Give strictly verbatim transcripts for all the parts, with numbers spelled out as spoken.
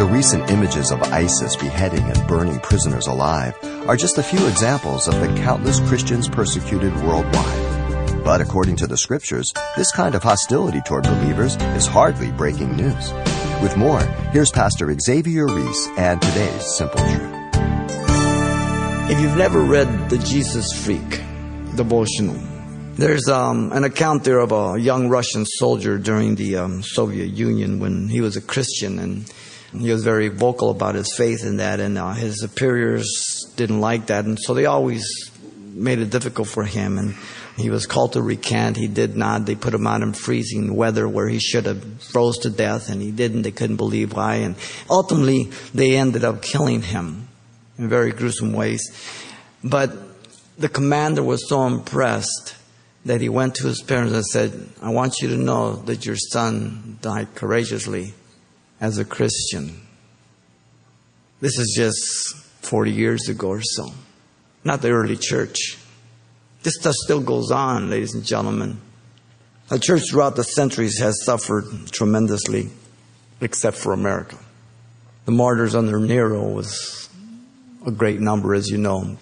The recent images of ISIS beheading and burning prisoners alive are just a few examples of the countless Christians persecuted worldwide. But according to the Scriptures, this kind of hostility toward believers is hardly breaking news. With more, here's Pastor Xavier Reese and today's Simple Truth. If you've never read the Jesus Freak devotional, there's um, an account there of a young Russian soldier during the um, Soviet Union when he was a Christian, and he was very vocal about his faith in that, and uh, his superiors didn't like that, and so they always made it difficult for him, and he was called to recant. He did not. They put him out in freezing weather where he should have froze to death, and he didn't. They couldn't believe why, and ultimately they ended up killing him in very gruesome ways. But the commander was so impressed that he went to his parents and said, "I want you to know that your son died courageously as a Christian." This is just forty years ago or so. Not the early church. This stuff still goes on, ladies and gentlemen. The church throughout the centuries has suffered tremendously, except for America. The martyrs under Nero was a great number, as you know.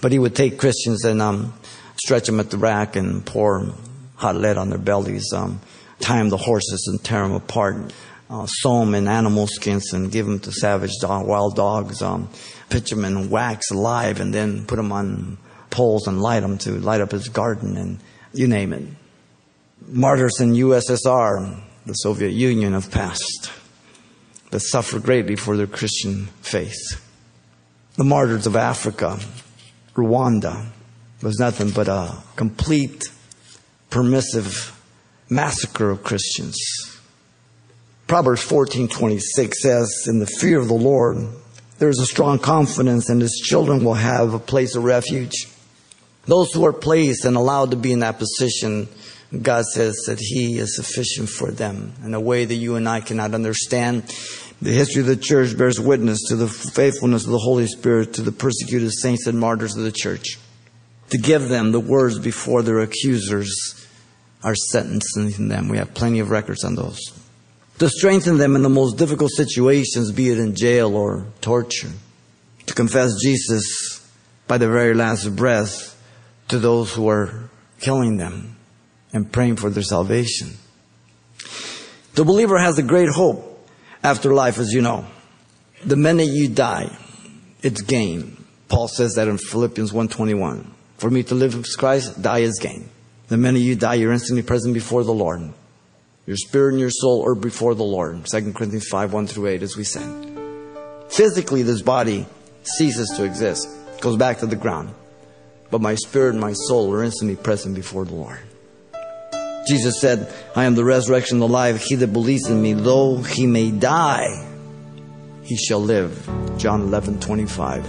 But he would take Christians and um, stretch them at the rack and pour hot lead on their bellies, um, tie them to horses and tear them apart, Uh, sew them in animal skins and give them to savage dog, wild dogs, um, pitch them in wax alive and then put them on poles and light them to light up his garden, and you name it. Martyrs in U S S R, the Soviet Union, have passed, that suffer greatly for their Christian faith. The martyrs of Africa, Rwanda, was nothing but a complete, permissive massacre of Christians. Proverbs fourteen twenty-six says, "In the fear of the Lord, there is a strong confidence, and his children will have a place of refuge." Those who are placed and allowed to be in that position, God says that he is sufficient for them in a way that you and I cannot understand. The history of the church bears witness to the faithfulness of the Holy Spirit to the persecuted saints and martyrs of the church, to give them the words before their accusers are sentencing them. We have plenty of records on those. To strengthen them in the most difficult situations, be it in jail or torture. To confess Jesus by their very last breath to those who are killing them and praying for their salvation. The believer has a great hope after life, as you know. The minute you die, it's gain. Paul says that in Philippians one twenty-one. For me to live is Christ, die is gain. The minute you die, you're instantly present before the Lord. Your spirit and your soul are before the Lord. Second Corinthians five, one through eight, as we said. Physically, this body ceases to exist. It goes back to the ground. But my spirit and my soul are instantly present before the Lord. Jesus said, "I am the resurrection and the life. He that believes in me, though he may die, he shall live." John eleven, twenty-five.